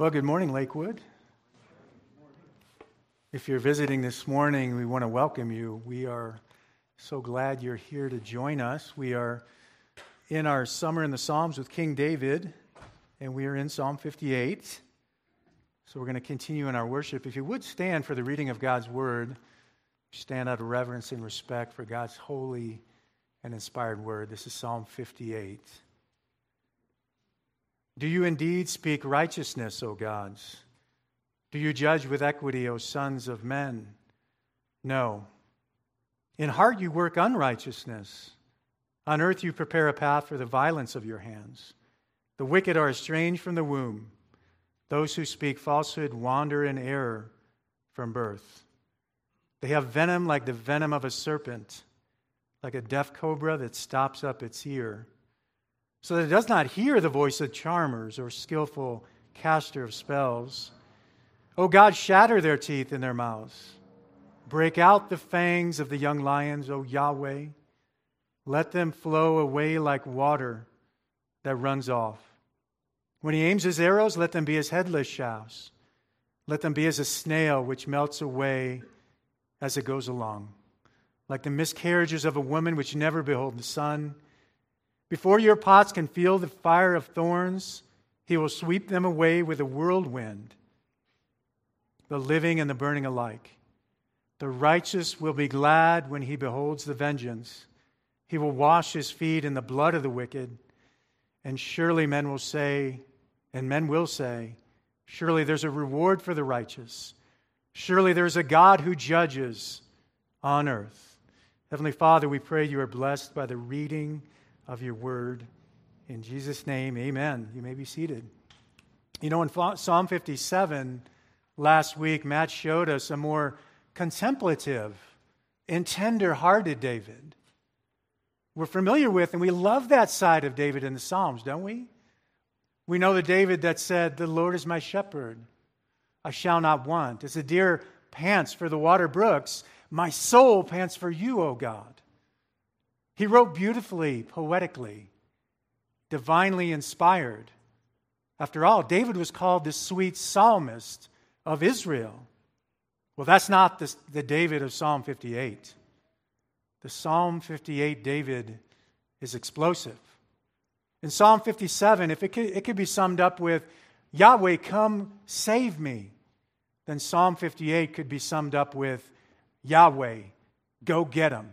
Well, good morning, Lakewood. If you're visiting this morning, we want to welcome you. We are so glad you're here to join us. We are in our Summer in the Psalms with King David, and we are in Psalm 58. So we're going to continue in our worship. If you would stand for the reading of God's Word, stand out of reverence and respect for God's holy and inspired Word. This is Psalm 58. Do you indeed speak righteousness, O gods? Do you judge with equity, O sons of men? No. In heart you work unrighteousness. On earth you prepare a path for the violence of your hands. The wicked are estranged from the womb. Those who speak falsehood wander in error from birth. They have venom like the venom of a serpent, like a deaf cobra that stops up its ear, so that it does not hear the voice of charmers or skillful caster of spells. O God, shatter their teeth in their mouths. Break out the fangs of the young lions, O Yahweh. Let them flow away like water that runs off. When he aims his arrows, let them be as headless shafts. Let them be as a snail which melts away as it goes along, like the miscarriages of a woman which never behold the sun. Before your pots can feel the fire of thorns, he will sweep them away with a whirlwind. The living and the burning alike. The righteous will be glad when he beholds the vengeance. He will wash his feet in the blood of the wicked, and surely men will say, surely there's a reward for the righteous. Surely there's a God who judges on earth. Heavenly Father, we pray you are blessed by the reading of your word. In Jesus' name, amen. You may be seated. You know, in Psalm 57, last week, Matt showed us a more contemplative and tender-hearted David. We're familiar with and we love that side of David in the Psalms, don't we? We know the David that said, "The Lord is my shepherd, I shall not want. As a deer pants for the water brooks, my soul pants for you, O God." He wrote beautifully, poetically, divinely inspired. After all, David was called the sweet psalmist of Israel. Well, that's not the David of Psalm 58. The Psalm 58 David is explosive. In Psalm 57, if it could be summed up with, "Yahweh, come save me," then Psalm 58 could be summed up with, "Yahweh, go get him."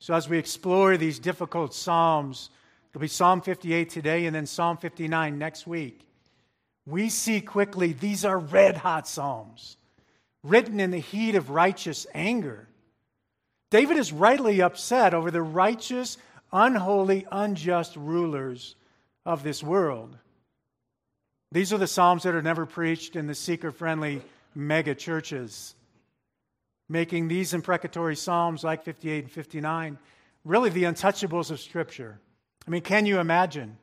So as we explore these difficult Psalms, it'll be Psalm 58 today and then Psalm 59 next week. We see quickly these are red-hot psalms, written in the heat of righteous anger. David is rightly upset over the righteous, unholy, unjust rulers of this world. These are the psalms that are never preached in the seeker-friendly mega churches, making these imprecatory psalms like 58 and 59 really the untouchables of Scripture. I mean, can you imagine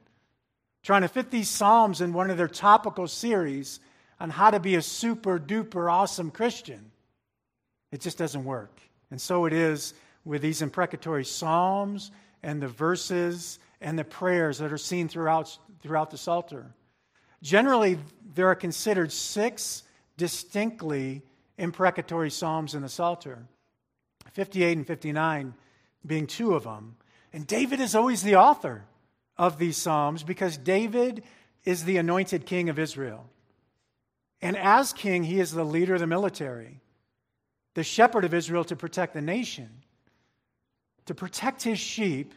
trying to fit these psalms in one of their topical series on how to be a super-duper awesome Christian? It just doesn't work. And so it is with these imprecatory psalms and the verses and the prayers that are seen throughout the Psalter. Generally, there are considered 6 distinctly imprecatory psalms in the Psalter, 58 and 59 being 2 of them. And David is always the author of these psalms because David is the anointed king of Israel. And as king, he is the leader of the military, the shepherd of Israel to protect the nation, to protect his sheep.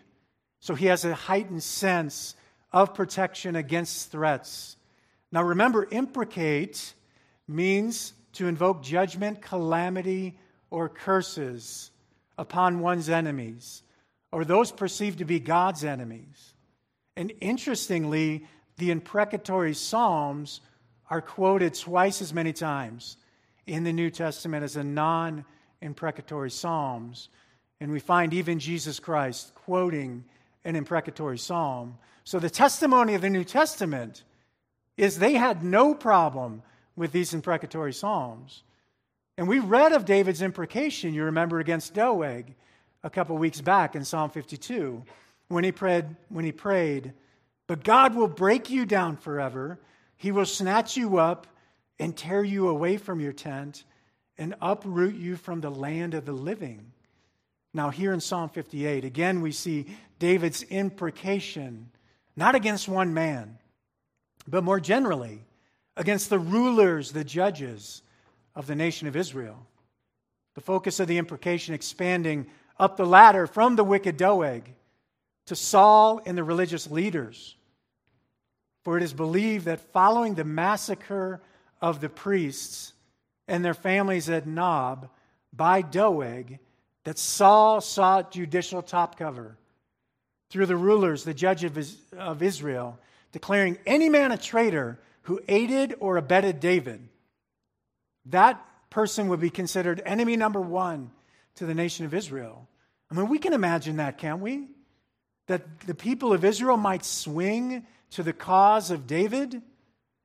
So he has a heightened sense of protection against threats. Now remember, imprecate means to invoke judgment, calamity, or curses upon one's enemies, or those perceived to be God's enemies. And interestingly, the imprecatory psalms are quoted twice as many times in the New Testament as the non-imprecatory psalms. And we find even Jesus Christ quoting an imprecatory psalm. So the testimony of the New Testament is they had no problem with these imprecatory psalms. And we read of David's imprecation, you remember, against Doeg a couple weeks back in Psalm 52, when he prayed, "But God will break you down forever He will snatch you up and tear you away from your tent and uproot you from the land of the living. Now, here in Psalm 58, again, we see David's imprecation, not against one man, but more generally, against the rulers, the judges of the nation of Israel. The focus of the imprecation expanding up the ladder from the wicked Doeg to Saul and the religious leaders. For it is believed that following the massacre of the priests and their families at Nob by Doeg, that Saul sought judicial top cover through the rulers, the judges of Israel, declaring any man a traitor who aided or abetted David. That person would be considered enemy number one to the nation of Israel. I mean, we can imagine that, can't we? That the people of Israel might swing to the cause of David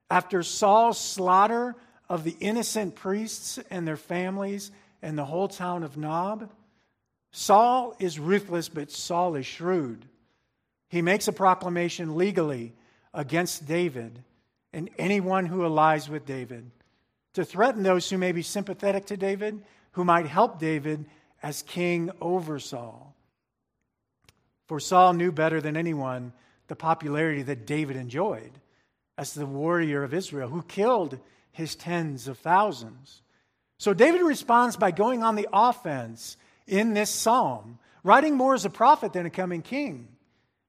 after Saul's slaughter of the innocent priests and their families and the whole town of Nob. Saul is ruthless, but Saul is shrewd. He makes a proclamation legally against David and anyone who allies with David, to threaten those who may be sympathetic to David, who might help David as king over Saul. For Saul knew better than anyone the popularity that David enjoyed as the warrior of Israel who killed his tens of thousands. So David responds by going on the offense in this psalm, writing more as a prophet than a coming king,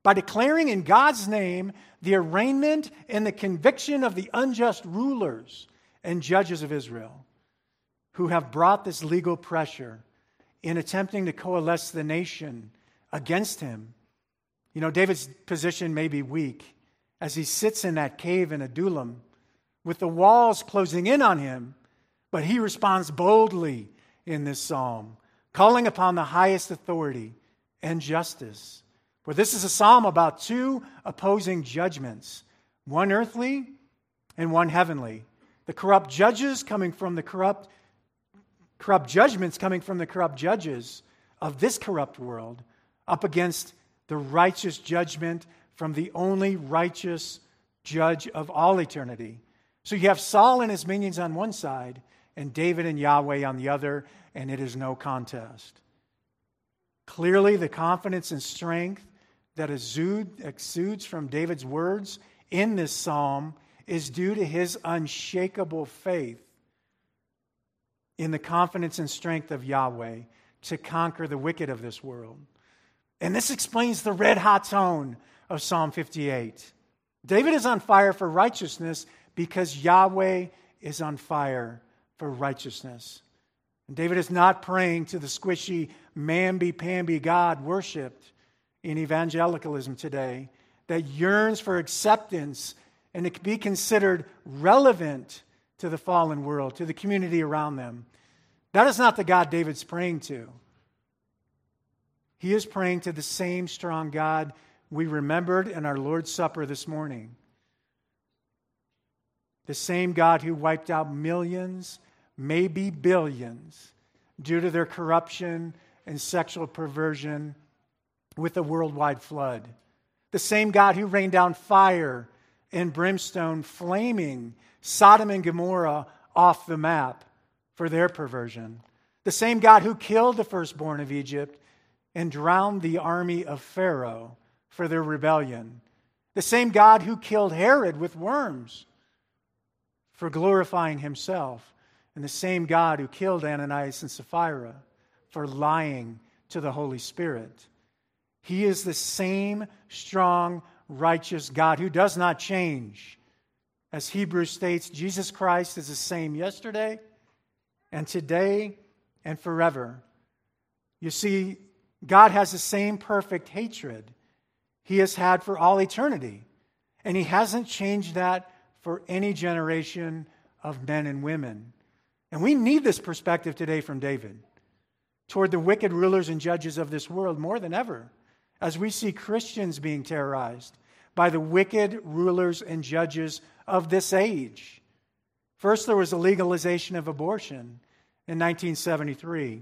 by declaring in God's name the arraignment and the conviction of the unjust rulers and judges of Israel who have brought this legal pressure in attempting to coalesce the nation against him. You know, David's position may be weak as he sits in that cave in Adullam with the walls closing in on him, but he responds boldly in this psalm, calling upon the highest authority and justice. For this is a psalm about two opposing judgments, one earthly and one heavenly. The corrupt judges coming from the corrupt judgments coming from the corrupt judges of this corrupt world up against the righteous judgment from the only righteous judge of all eternity. So you have Saul and his minions on one side and David and Yahweh on the other, and it is no contest. Clearly, the confidence and strength that exudes from David's words in this psalm is due to his unshakable faith in the confidence and strength of Yahweh to conquer the wicked of this world. And this explains the red-hot tone of Psalm 58. David is on fire for righteousness because Yahweh is on fire for righteousness. And David is not praying to the squishy, mamby-pamby God worshipped in evangelicalism today that yearns for acceptance and it can be considered relevant to the fallen world, to the community around them. That is not the God David's praying to. He is praying to the same strong God we remembered in our Lord's Supper this morning. The same God who wiped out millions, maybe billions, due to their corruption and sexual perversion with a worldwide flood. The same God who rained down fire and brimstone, flaming Sodom and Gomorrah off the map for their perversion. The same God who killed the firstborn of Egypt and drowned the army of Pharaoh for their rebellion. The same God who killed Herod with worms for glorifying himself. And the same God who killed Ananias and Sapphira for lying to the Holy Spirit. He is the same strong, righteous God who does not change. As Hebrews states, Jesus Christ is the same yesterday and today and forever. You see, God has the same perfect hatred he has had for all eternity, and he hasn't changed that for any generation of men and women. And we need this perspective today from David toward the wicked rulers and judges of this world more than ever, as we see Christians being terrorized by the wicked rulers and judges of this age. First, there was the legalization of abortion in 1973,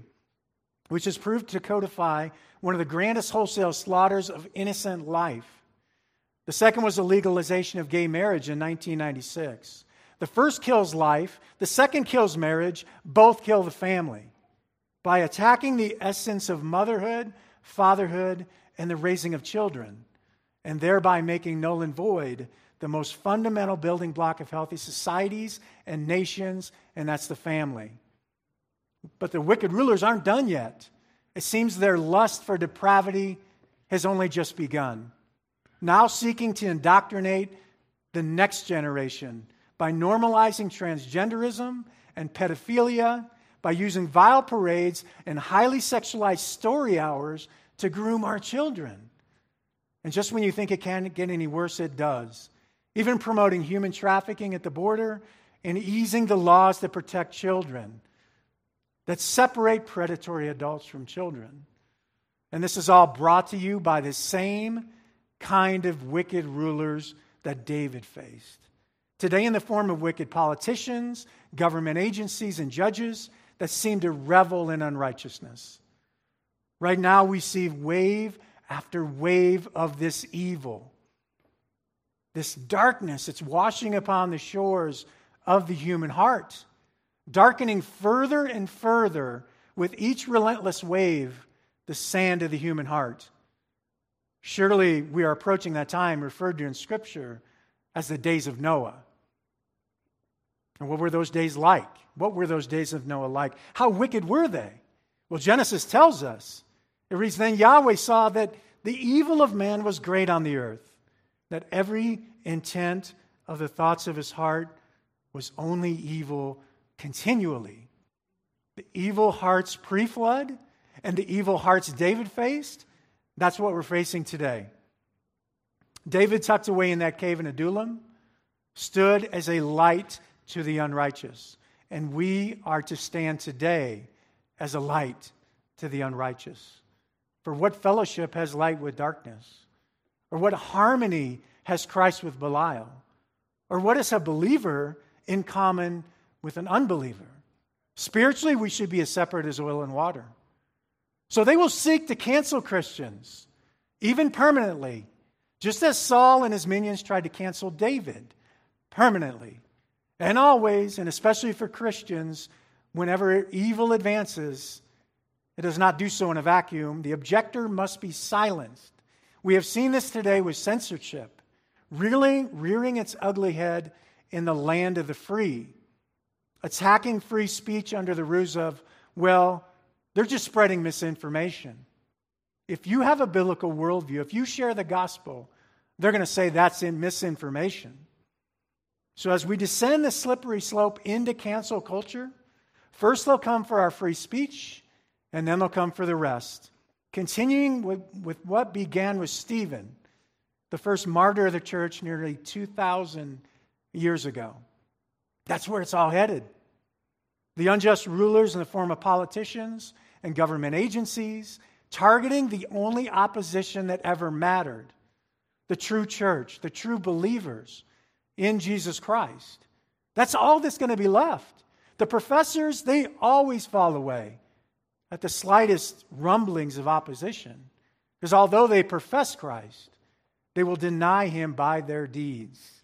which has proved to codify one of the grandest wholesale slaughters of innocent life. The second was the legalization of gay marriage in 1996. The first kills life, the second kills marriage, both kill the family by attacking the essence of motherhood, fatherhood, and the raising of children, and thereby making null and void the most fundamental building block of healthy societies and nations, and that's the family. But the wicked rulers aren't done yet. It seems their lust for depravity has only just begun, now seeking to indoctrinate the next generation by normalizing transgenderism and pedophilia, by using vile parades and highly sexualized story hours to groom our children. And just when you think it can't get any worse, it does. Even promoting human trafficking at the border and easing the laws that protect children, that separate predatory adults from children. And this is all brought to you by the same kind of wicked rulers that David faced. Today, in the form of wicked politicians, government agencies, and judges that seem to revel in unrighteousness. Right now, we see wave after wave of this evil. This darkness, it's washing upon the shores of the human heart, darkening further and further with each relentless wave, the sand of the human heart. Surely we are approaching that time referred to in Scripture as the days of Noah. And what were those days like? What were those days of Noah like? How wicked were they? Well, Genesis tells us. It reads, "Then Yahweh saw that the evil of man was great on the earth, that every intent of the thoughts of his heart was only evil continually." The evil hearts pre-flood and the evil hearts David faced, that's what we're facing today. David, tucked away in that cave in Adullam, stood as a light to the unrighteous. And we are to stand today as a light to the unrighteous. For what fellowship has light with darkness? Or what harmony has Christ with Belial? Or what is a believer in common with an unbeliever? Spiritually, we should be as separate as oil and water. So they will seek to cancel Christians, even permanently, just as Saul and his minions tried to cancel David permanently, and always, and especially for Christians, whenever evil advances, it does not do so in a vacuum. The objector must be silenced. We have seen this today with censorship, rearing its ugly head in the land of the free, attacking free speech under the ruse of, well, they're just spreading misinformation. If you have a biblical worldview, if you share the gospel, they're going to say that's in misinformation. So as we descend the slippery slope into cancel culture, first they'll come for our free speech, and then they'll come for the rest. Continuing with what began with Stephen, the first martyr of the church nearly 2,000 years ago. That's where it's all headed. The unjust rulers in the form of politicians and government agencies, targeting the only opposition that ever mattered, the true church, the true believers in Jesus Christ. That's all that's going to be left. The professors, they always fall away at the slightest rumblings of opposition, because although they profess Christ, they will deny him by their deeds.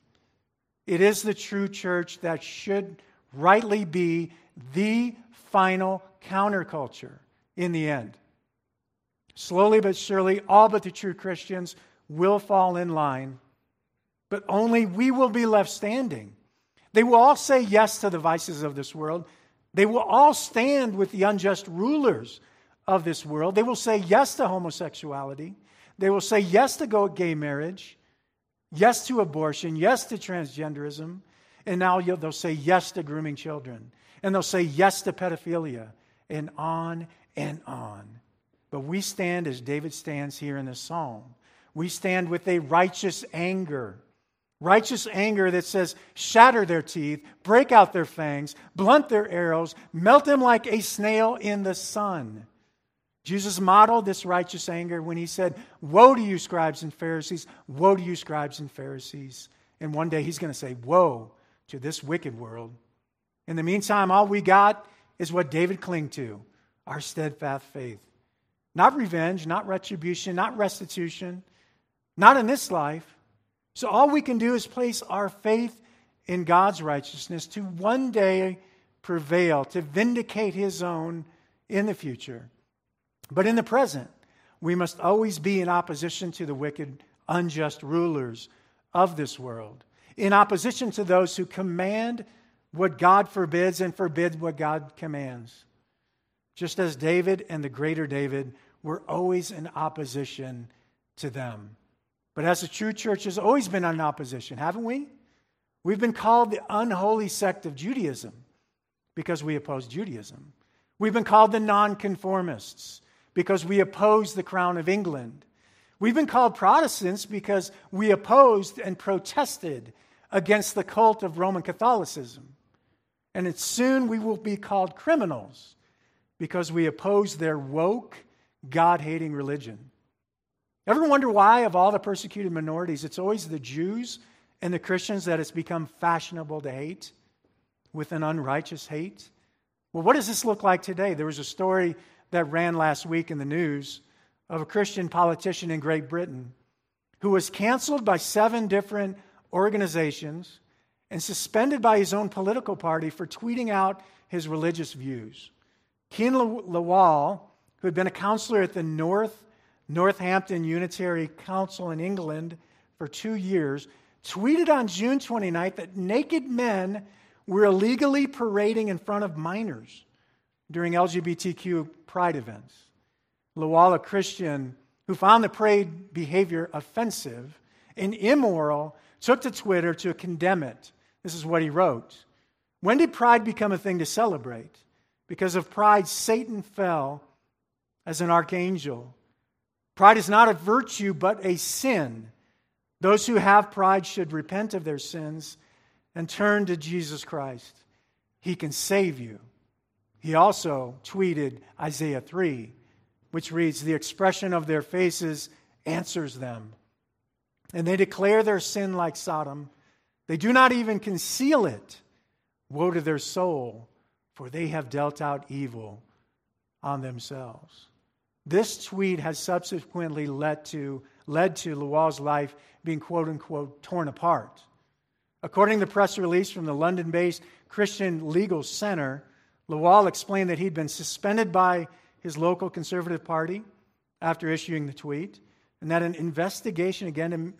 It is the true church that should rightly be the final counterculture in the end. Slowly but surely, all but the true Christians will fall in line, but only we will be left standing. They will all say yes to the vices of this world. They will all stand with the unjust rulers of this world. They will say yes to homosexuality. They will say yes to gay marriage, yes to abortion, yes to transgenderism, and now they'll say yes to grooming children, and they'll say yes to pedophilia, and on and on. But we stand as David stands here in this psalm. We stand with a righteous anger that says, shatter their teeth, break out their fangs, blunt their arrows, melt them like a snail in the sun. Jesus modeled this righteous anger when he said, woe to you, scribes and Pharisees, woe to you, scribes and Pharisees. And one day he's going to say, woe to this wicked world. In the meantime, all we got is what David clung to, our steadfast faith. Not revenge, not retribution, not restitution, not in this life, So all we can do is place our faith in God's righteousness to one day prevail, to vindicate His own in the future. But in the present, we must always be in opposition to the wicked, unjust rulers of this world, in opposition to those who command what God forbids and forbid what God commands. Just as David and the greater David were always in opposition to them. But as the true church has always been in opposition, haven't we? We've been called the unholy sect of Judaism because we oppose Judaism. We've been called the nonconformists because we oppose the crown of England. We've been called Protestants because we opposed and protested against the cult of Roman Catholicism. And soon we will be called criminals because we oppose their woke, God-hating religion. Ever wonder why, of all the persecuted minorities, it's always the Jews and the Christians that it's become fashionable to hate with an unrighteous hate? Well, what does this look like today? There was a story that ran last week in the news of a Christian politician in Great Britain who was canceled by 7 different organizations and suspended by his own political party for tweeting out his religious views. Ken Lowal, who had been a counselor at the North Northampton Unitary Council in England for 2 years, tweeted on June 29th that naked men were illegally parading in front of minors during LGBTQ pride events. Lowal, a Christian who found the parade behavior offensive and immoral, took to Twitter to condemn it. This is what he wrote. When did pride become a thing to celebrate? Because of pride, Satan fell as an archangel. Pride is not a virtue, but a sin. Those who have pride should repent of their sins and turn to Jesus Christ. He can save you. He also tweeted Isaiah 3, which reads, "The expression of their faces answers them. And they declare their sin like Sodom. They do not even conceal it. Woe to their soul, for they have dealt out evil on themselves." This tweet has subsequently led to Lowal's life being quote-unquote torn apart. According to the press release from the London-based Christian Legal Center, Lowal explained that he'd been suspended by his local Conservative Party after issuing the tweet, and that an investigation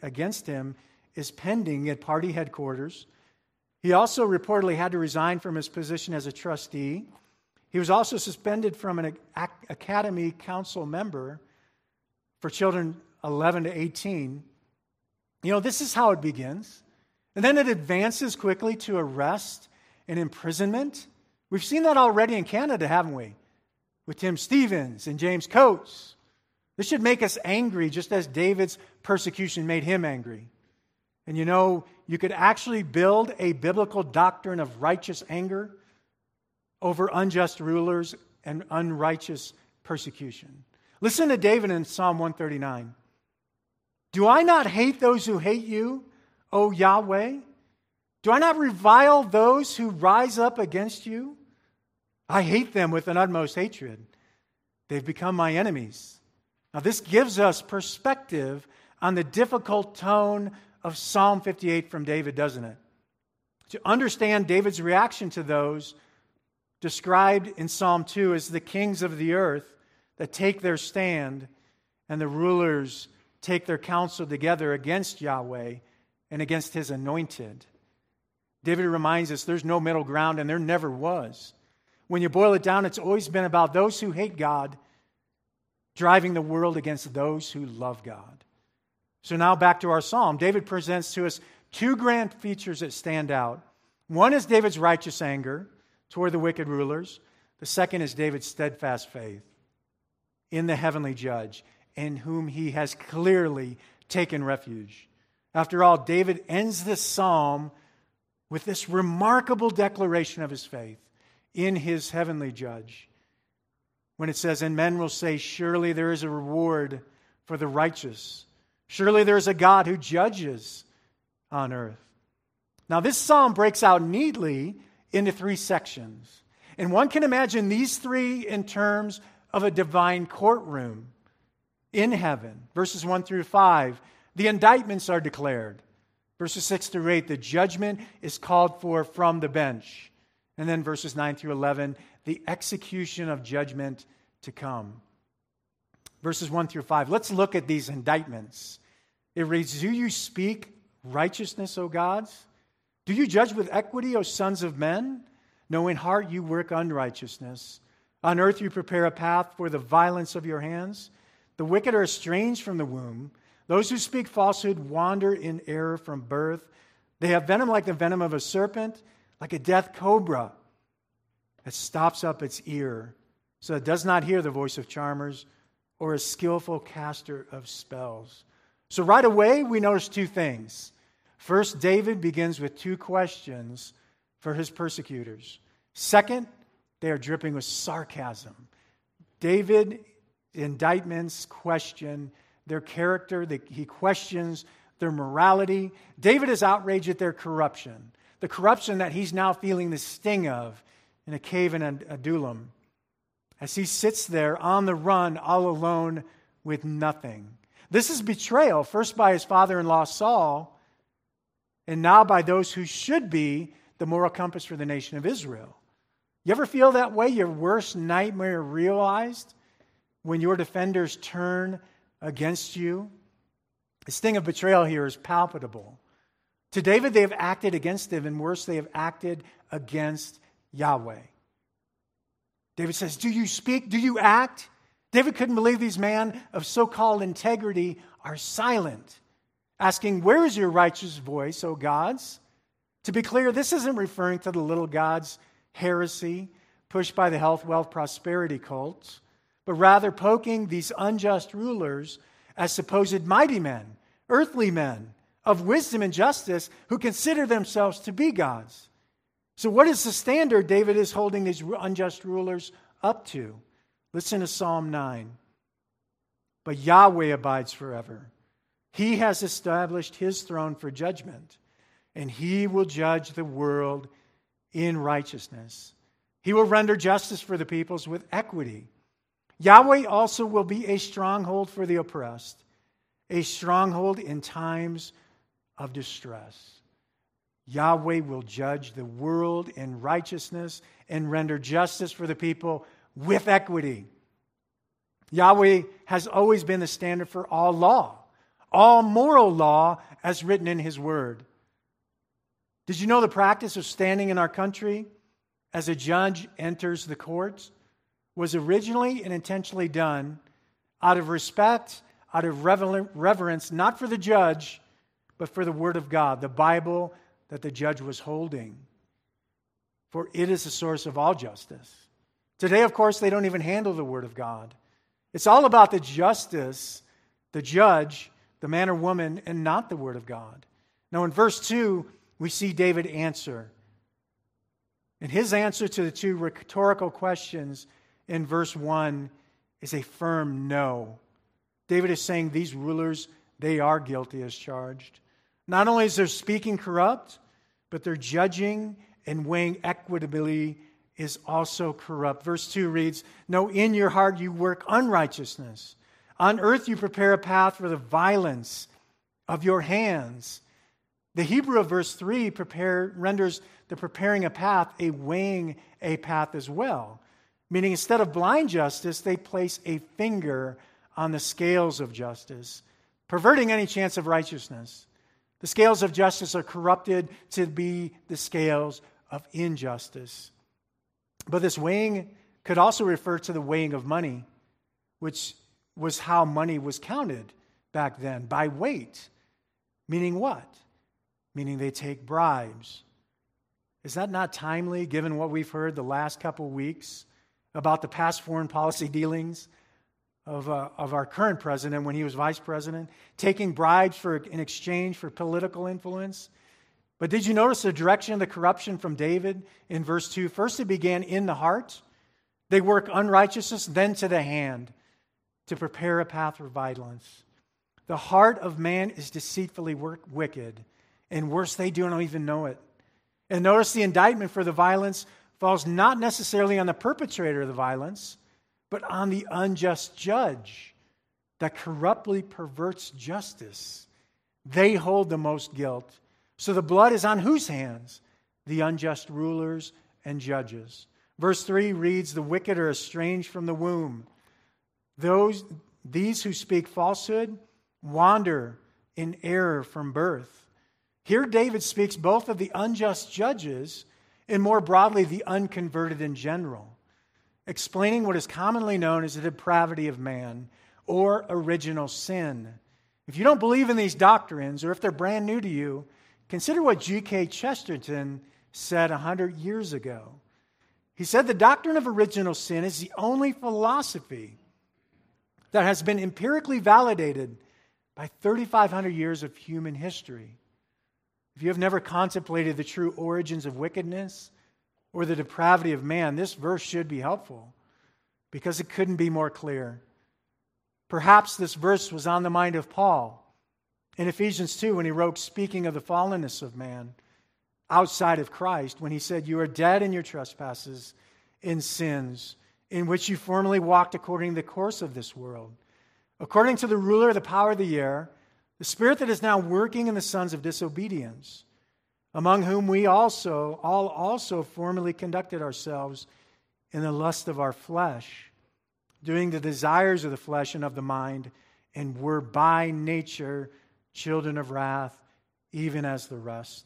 against him is pending at party headquarters. He also reportedly had to resign from his position as a trustee. He was also suspended from an academy council member for children 11 to 18. You know, this is how it begins. And then it advances quickly to arrest and imprisonment. We've seen that already in Canada, haven't we? With Tim Stevens and James Coates. This should make us angry, just as David's persecution made him angry. And you know, you could actually build a biblical doctrine of righteous anger over unjust rulers and unrighteous persecution. Listen to David in Psalm 139. "Do I not hate those who hate you, O Yahweh? Do I not revile those who rise up against you? I hate them with an utmost hatred. They've become my enemies." Now this gives us perspective on the difficult tone of Psalm 58 from David, doesn't it? To understand David's reaction to those described in Psalm 2 as the kings of the earth that take their stand, and the rulers take their counsel together against Yahweh and against His anointed. David reminds us there's no middle ground, and there never was. When you boil it down, it's always been about those who hate God driving the world against those who love God. So now back to our psalm. David presents to us 2 grand features that stand out. One is David's righteous anger toward the wicked rulers. The second is David's steadfast faith in the heavenly judge, in whom he has clearly taken refuge. After all, David ends this psalm with this remarkable declaration of his faith in his heavenly judge, when it says, "And men will say, surely there is a reward for the righteous. Surely there is a God who judges on earth." Now this psalm breaks out neatly into 3 sections. And one can imagine these 3 in terms of a divine courtroom in heaven. Verses 1 through 5, the indictments are declared. Verses 6 through 8, the judgment is called for from the bench. And then verses 9 through 11, the execution of judgment to come. Verses 1 through 5, let's look at these indictments. It reads, do you speak righteousness, O gods? Do you judge with equity, O sons of men? No, in heart you work unrighteousness. On earth you prepare a path for the violence of your hands. The wicked are estranged from the womb. Those who speak falsehood wander in error from birth. They have venom like the venom of a serpent, like a death cobra that stops up its ear, so it does not hear the voice of charmers or a skillful caster of spells. So right away, we notice two things. First, David begins with two questions for his persecutors. Second, they are dripping with sarcasm. David indictments question their character. He questions their morality. David is outraged at their corruption, the corruption that he's now feeling the sting of in a cave in Adullam, as he sits there on the run all alone with nothing. This is betrayal, first by his father-in-law Saul, and now by those who should be the moral compass for the nation of Israel. You ever feel that way? Your worst nightmare realized when your defenders turn against you? The sting of betrayal here is palpable. To David, they have acted against him, and worse, they have acted against Yahweh. David says, do you speak? Do you act? David couldn't believe these men of so-called integrity are silent, asking, where is your righteous voice, O gods? To be clear, this isn't referring to the little gods heresy pushed by the health, wealth, prosperity cults, but rather poking these unjust rulers as supposed mighty men, earthly men of wisdom and justice who consider themselves to be gods. So what is the standard David is holding these unjust rulers up to? Listen to Psalm 9. But Yahweh abides forever. He has established his throne for judgment, and he will judge the world in righteousness. He will render justice for the peoples with equity. Yahweh also will be a stronghold for the oppressed, a stronghold in times of distress. Yahweh will judge the world in righteousness and render justice for the people with equity. Yahweh has always been the standard for all law, all moral law as written in his word. Did you know the practice of standing in our country as a judge enters the courts was originally and intentionally done out of respect, out of reverence, not for the judge, but for the word of God, the Bible that the judge was holding, for it is the source of all justice. Today, of course, they don't even handle the word of God. It's all about the justice, the judge, the man or woman, and not the word of God. Now, in verse 2, we see David answer. And his answer to the two rhetorical questions in verse 1 is a firm no. David is saying these rulers, they are guilty as charged. Not only is their speaking corrupt, but their judging and weighing equitably is also corrupt. Verse 2 reads, no, in your heart you work unrighteousness. On earth you prepare a path for the violence of your hands. The Hebrew of verse 3 renders the preparing a path a weighing a path as well, meaning instead of blind justice, they place a finger on the scales of justice, perverting any chance of righteousness. The scales of justice are corrupted to be the scales of injustice. But this weighing could also refer to the weighing of money, which was how money was counted back then, by weight. Meaning what? Meaning they take bribes. Is that not timely, given what we've heard the last couple weeks about the past foreign policy dealings of our current president when he was vice president, taking bribes in exchange for political influence? But did you notice the direction of the corruption from David in verse 2? First, it began in the heart. They work unrighteousness, then to the hand, to prepare a path for violence. The heart of man is deceitfully wicked, and worse, they don't even know it. And notice the indictment for the violence falls not necessarily on the perpetrator of the violence, but on the unjust judge that corruptly perverts justice. They hold the most guilt So the blood is on whose hands? The unjust rulers and judges. Verse 3 reads, the wicked are estranged from the womb. These who speak falsehood wander in error from birth. Here David speaks both of the unjust judges and more broadly the unconverted in general, explaining what is commonly known as the depravity of man or original sin. If you don't believe in these doctrines or if they're brand new to you, consider what G.K. Chesterton said 100 years ago. He said the doctrine of original sin is the only philosophy that has been empirically validated by 3,500 years of human history. If you have never contemplated the true origins of wickedness or the depravity of man, this verse should be helpful because it couldn't be more clear. Perhaps this verse was on the mind of Paul in Ephesians 2 when he wrote, speaking of the fallenness of man outside of Christ, when he said, you are dead in your trespasses and sins, in which you formerly walked according to the course of this world, according to the ruler of the power of the air, the spirit that is now working in the sons of disobedience, among whom we also all formerly conducted ourselves in the lust of our flesh, doing the desires of the flesh and of the mind, and were by nature children of wrath, even as the rest.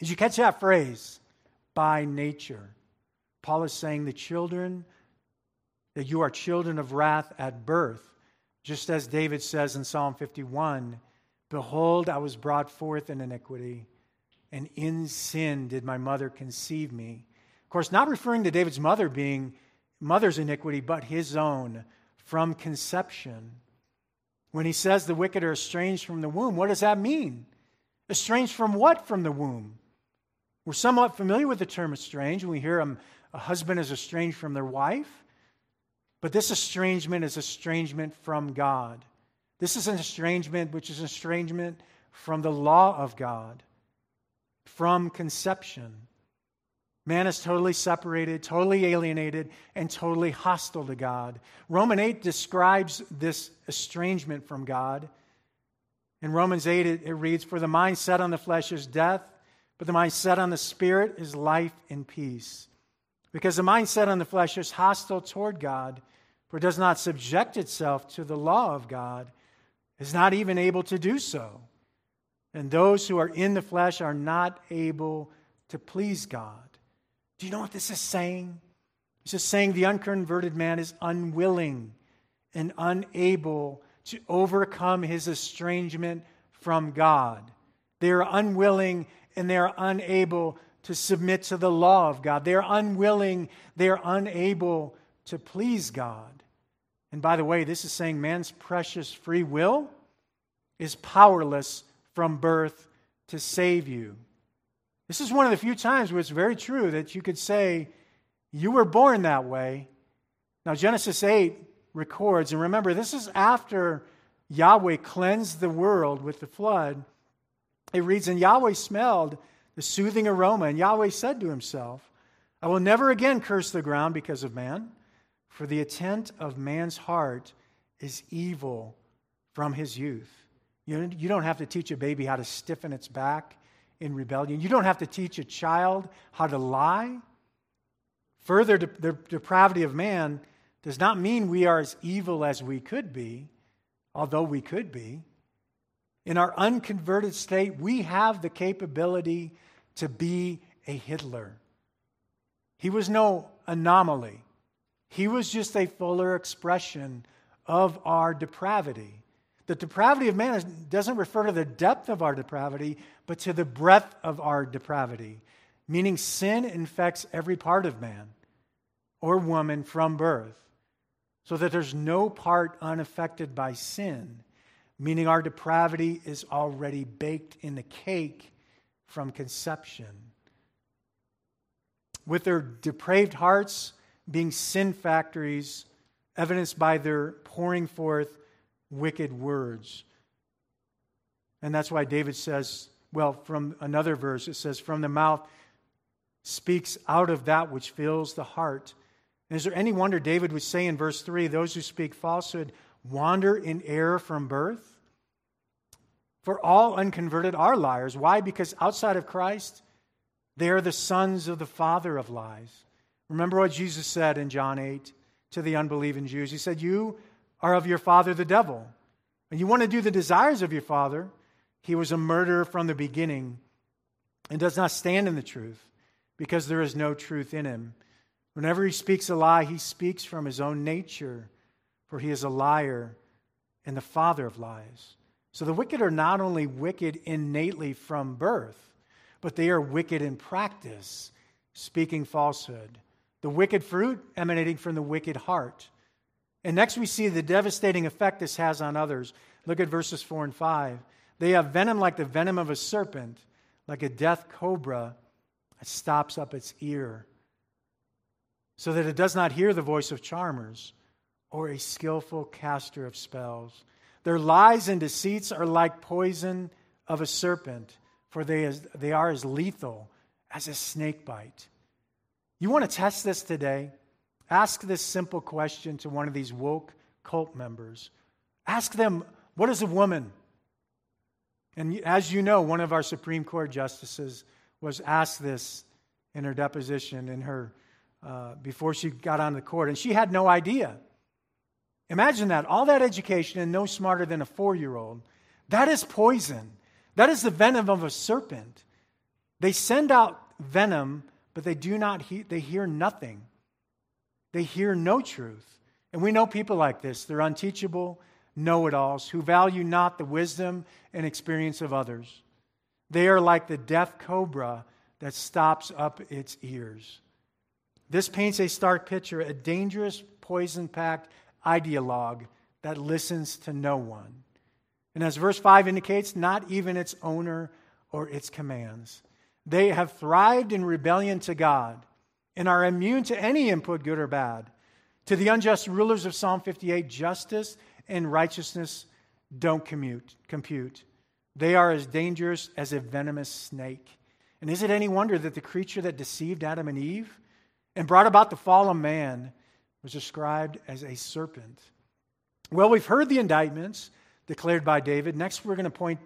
Did you catch that phrase? By nature. Paul is saying that you are children of wrath at birth, just as David says in Psalm 51, behold, I was brought forth in iniquity, and in sin did my mother conceive me. Of course, not referring to David's mother being mother's iniquity, but his own from conception. When he says the wicked are estranged from the womb, what does that mean? Estranged from what from the womb? We're somewhat familiar with the term estranged. We hear a husband is estranged from their wife. But this estrangement is estrangement from God. This is an estrangement which is estrangement from the law of God, from conception. Man is totally separated, totally alienated, and totally hostile to God. Romans 8 describes this estrangement from God. In Romans 8, it reads, for the mind set on the flesh is death, but the mind set on the spirit is life and peace. Because the mind set on the flesh is hostile toward God, for it does not subject itself to the law of God, is not even able to do so. And those who are in the flesh are not able to please God. Do you know what this is saying? It's just saying the unconverted man is unwilling and unable to overcome his estrangement from God. They are unwilling and they are unable to submit to the law of God. They are unwilling, they are unable to please God. And by the way, this is saying man's precious free will is powerless from birth to save you. This is one of the few times where it's very true that you could say, you were born that way. Now, Genesis 8 records, and remember, this is after Yahweh cleansed the world with the flood. It reads, and Yahweh smelled the soothing aroma. And Yahweh said to himself, I will never again curse the ground because of man, for the intent of man's heart is evil from his youth. You don't have to teach a baby how to stiffen its back in rebellion. You don't have to teach a child how to lie. Further, the depravity of man does not mean we are as evil as we could be, although we could be. In our unconverted state, we have the capability to be a Hitler. He was no anomaly. He was just a fuller expression of our depravity. The depravity of man doesn't refer to the depth of our depravity, but to the breadth of our depravity, meaning sin infects every part of man or woman from birth, so that there's no part unaffected by sin, meaning our depravity is already baked in the cake from conception. With their depraved hearts being sin factories, evidenced by their pouring forth wicked words. And that's why David says, well, from another verse, it says, from the mouth speaks out of that which fills the heart. And is there any wonder David would say in verse 3, those who speak falsehood wander in error from birth? For all unconverted are liars. Why? Because outside of Christ, they are the sons of the father of lies. Remember what Jesus said in John 8 to the unbelieving Jews. He said, you are of your father, the devil, and you want to do the desires of your father. He was a murderer from the beginning and does not stand in the truth because there is no truth in him. Whenever he speaks a lie, he speaks from his own nature, for he is a liar and the father of lies. So the wicked are not only wicked innately from birth, but they are wicked in practice, speaking falsehood. The wicked fruit emanating from the wicked heart. And next we see the devastating effect this has on others. Look at verses 4 and 5. They have venom like the venom of a serpent, like a death cobra that stops up its ear, so that it does not hear the voice of charmers or a skillful caster of spells. Their lies and deceits are like poison of a serpent, for they are as lethal as a snake bite. You want to test this today? Ask this simple question to one of these woke cult members. Ask them, what is a woman? And as you know, one of our Supreme Court justices was asked this in her deposition, before she got on the court, and she had no idea. Imagine that, all that education and no smarter than a 4-year-old. That is poison. That is the venom of a serpent. They send out venom, but they hear nothing. They hear no truth. And we know people like this. They're unteachable know-it-alls who value not the wisdom and experience of others. They are like the deaf cobra that stops up its ears. This paints a stark picture, a dangerous, poison-packed ideologue that listens to no one. And as verse 5 indicates, not even its owner or its commands. They have thrived in rebellion to God and are immune to any input, good or bad. To the unjust rulers of Psalm 58, justice and righteousness don't compute. They are as dangerous as a venomous snake. And is it any wonder that the creature that deceived Adam and Eve and brought about the fall of man was described as a serpent? Well, we've heard the indictments declared by David. Next, we're going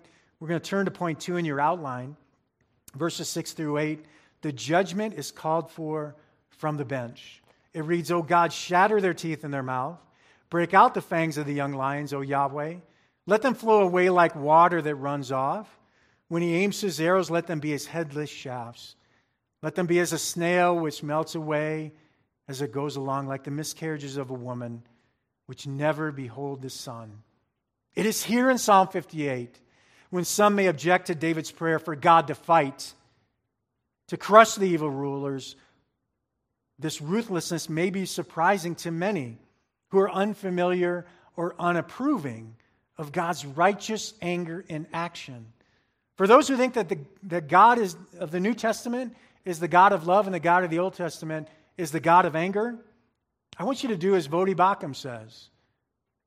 to turn to point 2 in your outline, verses 6 through 8. The judgment is called for from the bench. It reads, O God, shatter their teeth in their mouth. Break out the fangs of the young lions, O Yahweh. Let them flow away like water that runs off. When he aims his arrows, let them be as headless shafts. Let them be as a snail which melts away as it goes along, like the miscarriages of a woman which never behold the sun. It is here in Psalm 58 when some may object to David's prayer for God to fight, to crush the evil rulers. This ruthlessness may be surprising to many who are unfamiliar or unapproving of God's righteous anger in action. For those who think that the God is of the New Testament is the God of love and the God of the Old Testament is the God of anger, I want you to do as Vodi Bakum says.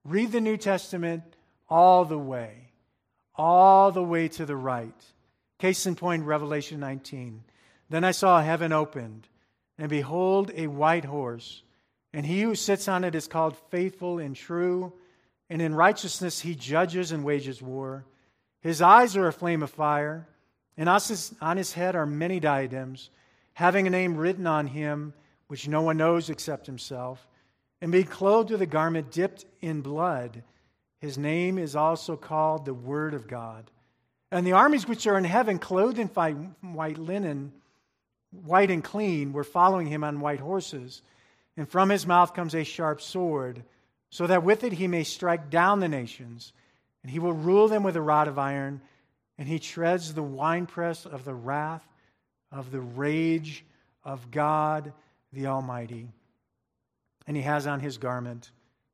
Read the New Testament all the way to the right. Case in point, Revelation 19. Then I saw heaven opened, and behold, a white horse, and he who sits on it is called Faithful and True, and in righteousness he judges and wages war. His eyes are a flame of fire, and on his head are many diadems, having a name written on him which no one knows except himself, and being clothed with a garment dipped in blood. His name is also called the Word of God. And the armies which are in heaven, clothed in white linen, white and clean, were following him on white horses. And from his mouth comes a sharp sword, so that with it he may strike down the nations. And he will rule them with a rod of iron, and he treads the winepress of the wrath of the rage of God the Almighty. And he has on his garment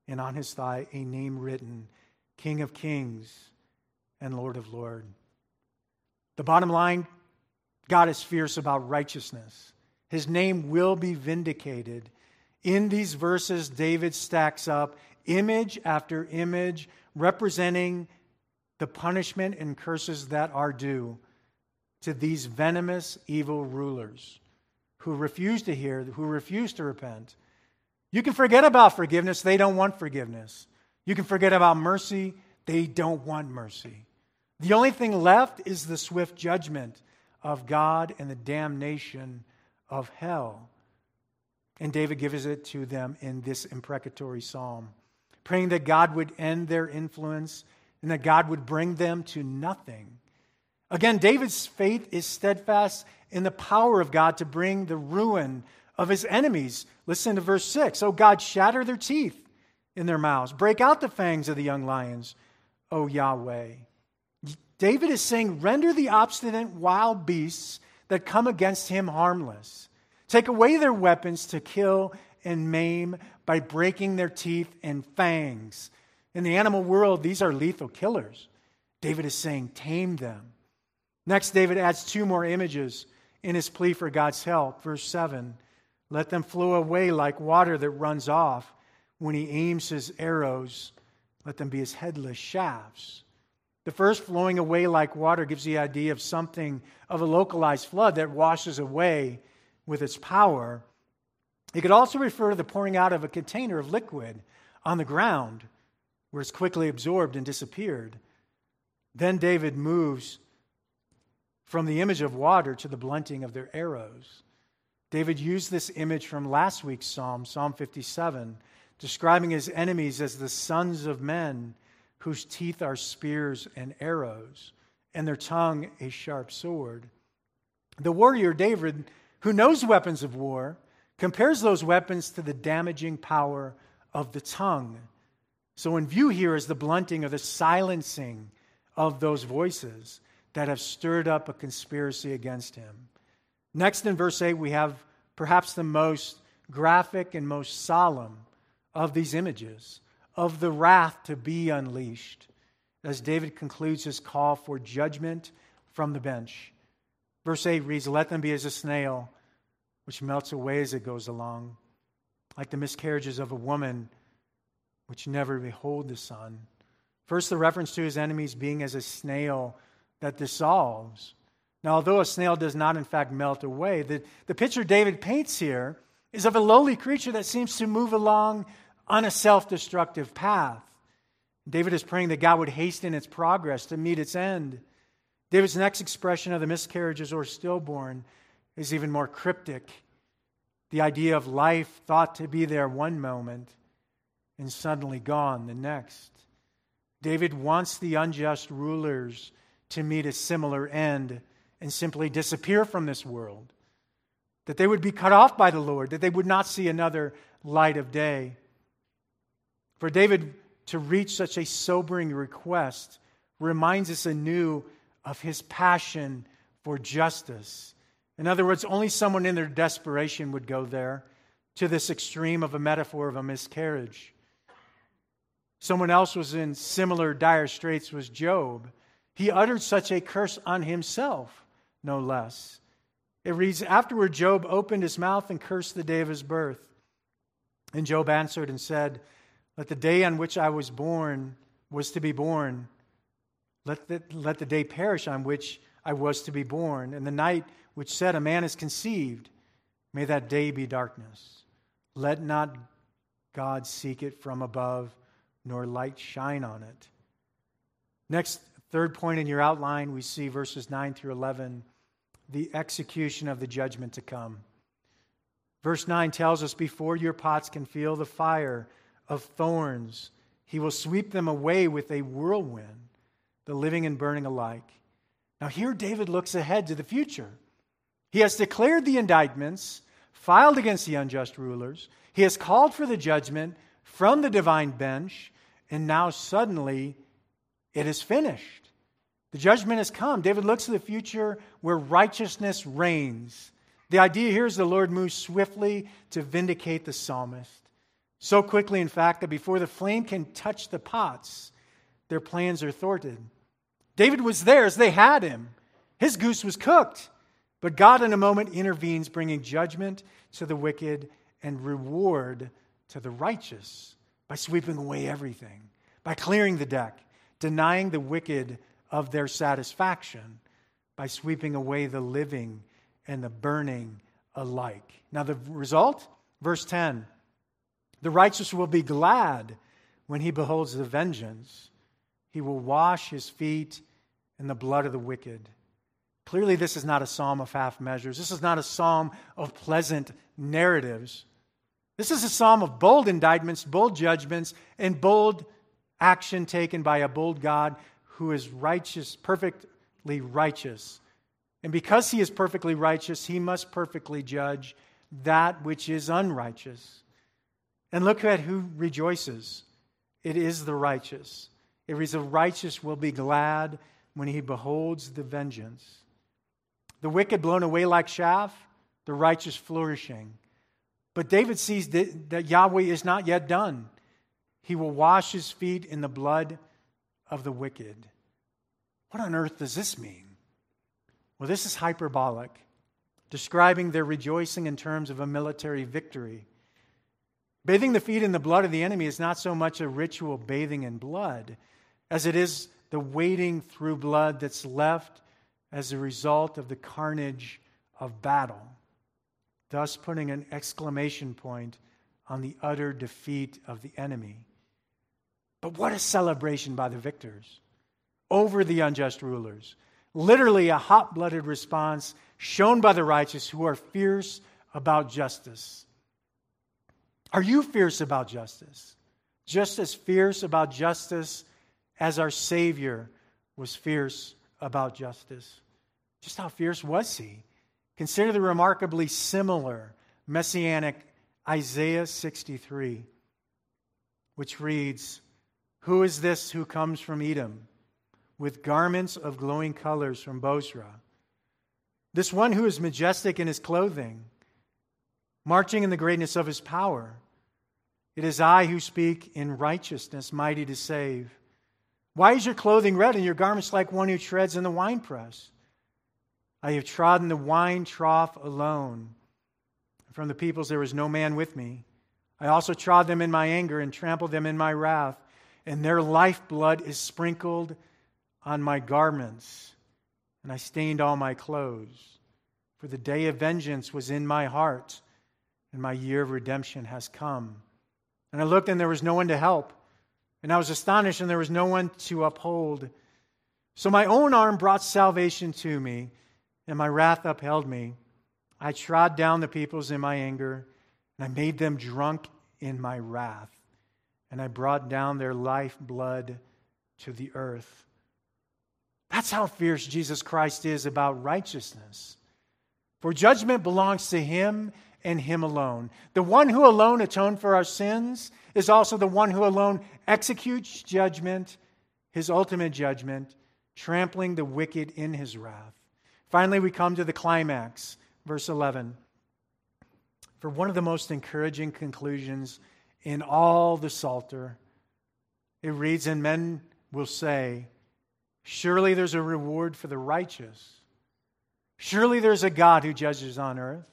and on his thigh a name written, King of Kings and Lord of Lords. The bottom line, God is fierce about righteousness. His name will be vindicated. In these verses, David stacks up image after image, representing the punishment and curses that are due to these venomous evil rulers who refuse to hear, who refuse to repent. You can forget about forgiveness. They don't want forgiveness. You can forget about mercy. They don't want mercy. The only thing left is the swift judgment of God and the damnation of hell. And David gives it to them in this imprecatory psalm, praying that God would end their influence and that God would bring them to nothing. Again, David's faith is steadfast in the power of God to bring the ruin of his enemies. Listen to verse 6. "O God, shatter their teeth in their mouths. Break out the fangs of the young lions, O Yahweh." David is saying, render the obstinate wild beasts that come against him harmless. Take away their weapons to kill and maim by breaking their teeth and fangs. In the animal world, these are lethal killers. David is saying, tame them. Next, David adds two more images in his plea for God's help. Verse 7, "Let them flow away like water that runs off. When he aims his arrows, let them be as headless shafts." The first, flowing away like water, gives the idea of something of a localized flood that washes away with its power. It could also refer to the pouring out of a container of liquid on the ground, where it's quickly absorbed and disappeared. Then David moves from the image of water to the blunting of their arrows. David used this image from last week's psalm, Psalm 57, describing his enemies as the sons of men whose teeth are spears and arrows, and their tongue a sharp sword. The warrior David, who knows weapons of war, compares those weapons to the damaging power of the tongue. So in view here is the blunting or the silencing of those voices that have stirred up a conspiracy against him. Next, in verse 8, we have perhaps the most graphic and most solemn of these images of the wrath to be unleashed, as David concludes his call for judgment from the bench. Verse 8 reads, "Let them be as a snail, which melts away as it goes along, like the miscarriages of a woman, which never behold the sun." First, the reference to his enemies being as a snail that dissolves. Now, although a snail does not in fact melt away, the picture David paints here is of a lowly creature that seems to move along on a self-destructive path. David is praying that God would hasten its progress to meet its end. David's next expression of the miscarriages or stillborn is even more cryptic. The idea of life thought to be there one moment and suddenly gone the next. David wants the unjust rulers to meet a similar end and simply disappear from this world, that they would be cut off by the Lord, that they would not see another light of day. For David to reach such a sobering request reminds us anew of his passion for justice. In other words, only someone in their desperation would go there, to this extreme of a metaphor of a miscarriage. Someone else was in similar dire straits was Job. He uttered such a curse on himself, no less. It reads, "Afterward Job opened his mouth and cursed the day of his birth. And Job answered and said, 'Let the day on which I was born was to be born. Let the day perish on which I was to be born, and the night which said a man is conceived. May that day be darkness. Let not God seek it from above, nor light shine on it.'" Next, third point in your outline, we see verses 9 through 11, the execution of the judgment to come. Verse 9 tells us, "Before your pots can feel the fire of thorns, he will sweep them away with a whirlwind, the living and burning alike." Now here David looks ahead to the future. He has declared the indictments filed against the unjust rulers. He has called for the judgment from the divine bench, and now suddenly it is finished. The judgment has come. David looks to the future where righteousness reigns. The idea here is the Lord moves swiftly to vindicate the psalmist. So quickly, in fact, that before the flame can touch the pots, their plans are thwarted. David was theirs. They had him. His goose was cooked. But God in a moment intervenes, bringing judgment to the wicked and reward to the righteous by sweeping away everything, by clearing the deck, denying the wicked of their satisfaction, by sweeping away the living and the burning alike. Now the result, verse 10, "The righteous will be glad when he beholds the vengeance. He will wash his feet and the blood of the wicked. Clearly, this is not a psalm of half measures. This is not a psalm of pleasant narratives. This is a psalm of bold indictments, bold judgments, and bold action taken by a bold God who is righteous, perfectly righteous. And because he is perfectly righteous, he must perfectly judge that which is unrighteous. And look at who rejoices. It is the righteous. It is the righteous will be glad when he beholds the vengeance. The wicked blown away like chaff, the righteous flourishing. But David sees that Yahweh is not yet done. He will wash his feet in the blood of the wicked. What on earth does this mean? Well, this is hyperbolic, describing their rejoicing in terms of a military victory. Bathing the feet in the blood of the enemy is not so much a ritual bathing in blood as it is the wading through blood that's left as a result of the carnage of battle, thus putting an exclamation point on the utter defeat of the enemy. But what a celebration by the victors over the unjust rulers. Literally a hot-blooded response shown by the righteous who are fierce about justice. Are you fierce about justice? Just as fierce about justice as our Savior was fierce about justice. Just how fierce was he? Consider the remarkably similar messianic Isaiah 63, which reads, "Who is this who comes from Edom, with garments of glowing colors from Bozrah? This one who is majestic in his clothing, marching in the greatness of his power. It is I who speak in righteousness, mighty to save. Why is your clothing red and your garments like one who treads in the winepress? I have trodden the wine trough alone. From the peoples there was no man with me. I also trod them in my anger and trampled them in my wrath, and their lifeblood is sprinkled on my garments, and I stained all my clothes. For the day of vengeance was in my heart, and my year of redemption has come. And I looked, and there was no one to help. And I was astonished, and there was no one to uphold. So my own arm brought salvation to me, and my wrath upheld me. I trod down the peoples in my anger, and I made them drunk in my wrath. And I brought down their lifeblood to the earth." That's how fierce Jesus Christ is about righteousness. For judgment belongs to him and him alone. The one who alone atoned for our sins is also the one who alone executes judgment, his ultimate judgment, trampling the wicked in his wrath. Finally, we come to the climax, verse 11, for one of the most encouraging conclusions in all the Psalter. It reads, "And men will say, surely there's a reward for the righteous. Surely there's a God who judges on earth."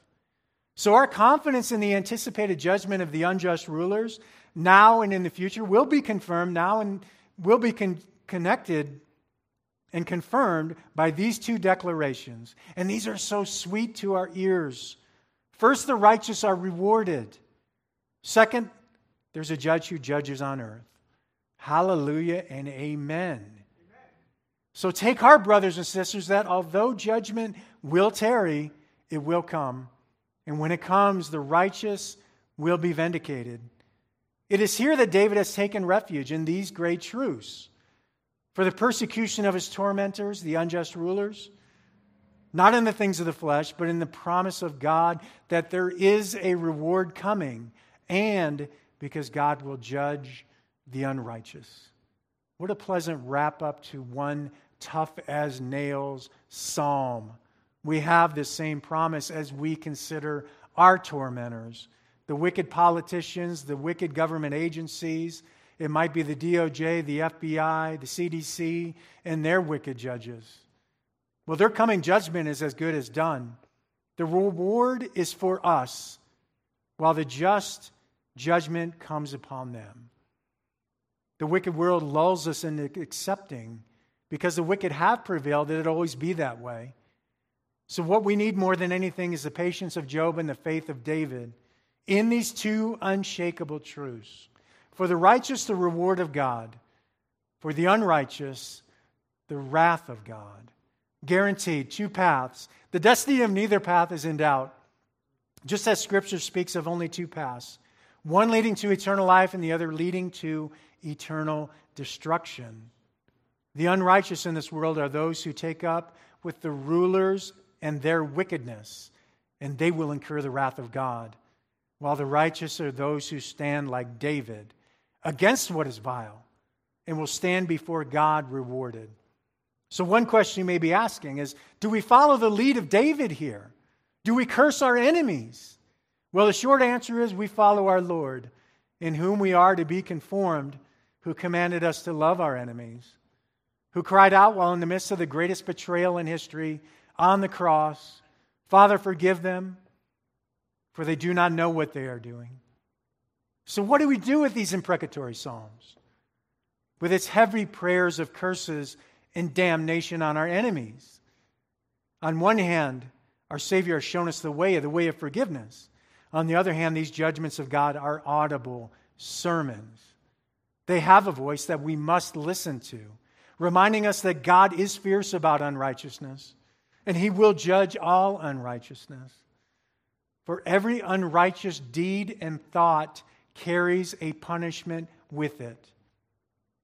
So our confidence in the anticipated judgment of the unjust rulers now and in the future will be confirmed now and will be connected and confirmed by these two declarations. And these are so sweet to our ears. First, the righteous are rewarded. Second, there's a judge who judges on earth. Hallelujah and amen. Amen. So take heart, brothers and sisters, that although judgment will tarry, it will come. And when it comes, the righteous will be vindicated. It is here that David has taken refuge in these great truths. For the persecution of his tormentors, the unjust rulers, not in the things of the flesh, but in the promise of God that there is a reward coming, and because God will judge the unrighteous. What a pleasant wrap-up to one tough-as-nails psalm. We have this same promise as we consider our tormentors, the wicked politicians, the wicked government agencies. It might be the DOJ, the FBI, the CDC, and their wicked judges. Well, their coming judgment is as good as done. The reward is for us, while the just judgment comes upon them. The wicked world lulls us into accepting, because the wicked have prevailed, that it'll always be that way. So what we need more than anything is the patience of Job and the faith of David in these two unshakable truths. For the righteous, the reward of God. For the unrighteous, the wrath of God. Guaranteed, two paths. The destiny of neither path is in doubt. Just as Scripture speaks of only two paths, one leading to eternal life and the other leading to eternal destruction. The unrighteous in this world are those who take up with the rulers and their wickedness, and they will incur the wrath of God, while the righteous are those who stand like David against what is vile and will stand before God rewarded. So one question you may be asking is, do we follow the lead of David here? Do we curse our enemies? Well, the short answer is we follow our Lord, in whom we are to be conformed, who commanded us to love our enemies, who cried out while in the midst of the greatest betrayal in history on the cross, "Father, forgive them, for they do not know what they are doing." So what do we do with these imprecatory psalms? With its heavy prayers of curses and damnation on our enemies. On one hand, our Savior has shown us the way of forgiveness. On the other hand, these judgments of God are audible sermons. They have a voice that we must listen to, reminding us that God is fierce about unrighteousness, and He will judge all unrighteousness. For every unrighteous deed and thought carries a punishment with it.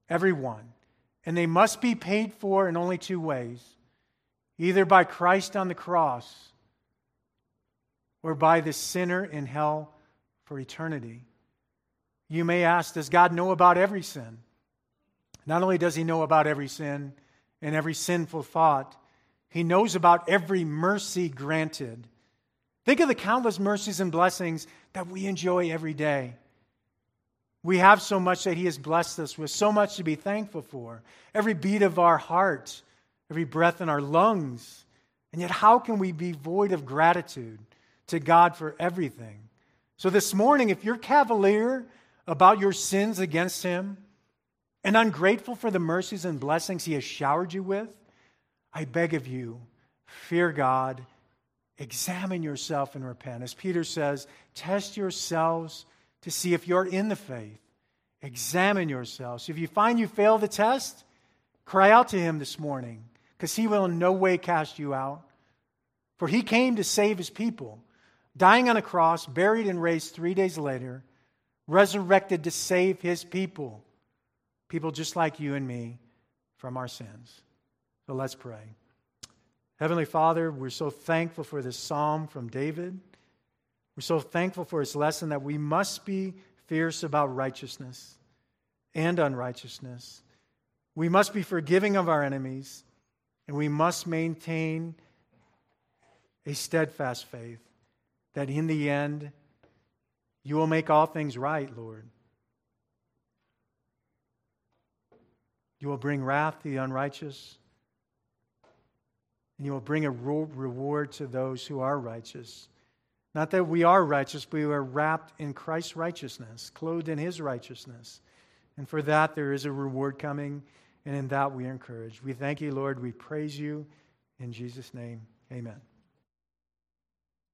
Every one. And they must be paid for in only two ways. Either by Christ on the cross or by the sinner in hell for eternity. You may ask, does God know about every sin? Not only does He know about every sin and every sinful thought, He knows about every mercy granted. Think of the countless mercies and blessings that we enjoy every day. We have so much that He has blessed us with, so much to be thankful for. Every beat of our heart, every breath in our lungs. And yet how can we be void of gratitude to God for everything? So this morning, if you're cavalier about your sins against Him and ungrateful for the mercies and blessings He has showered you with, I beg of you, fear God, examine yourself and repent. As Peter says, test yourselves to see if you're in the faith. Examine yourselves. If you find you fail the test, cry out to Him this morning, because He will in no way cast you out. For He came to save His people, dying on a cross, buried and raised 3 days later, resurrected to save His people, people just like you and me, from our sins. So let's pray. Heavenly Father, we're so thankful for this psalm from David. We're so thankful for his lesson that we must be fierce about righteousness and unrighteousness. We must be forgiving of our enemies, and we must maintain a steadfast faith that in the end, You will make all things right, Lord. You will bring wrath to the unrighteous, and You will bring a reward to those who are righteous. Not that we are righteous, but we are wrapped in Christ's righteousness, clothed in His righteousness. And for that, there is a reward coming, and in that we are encouraged. We thank You, Lord. We praise You. In Jesus' name, amen.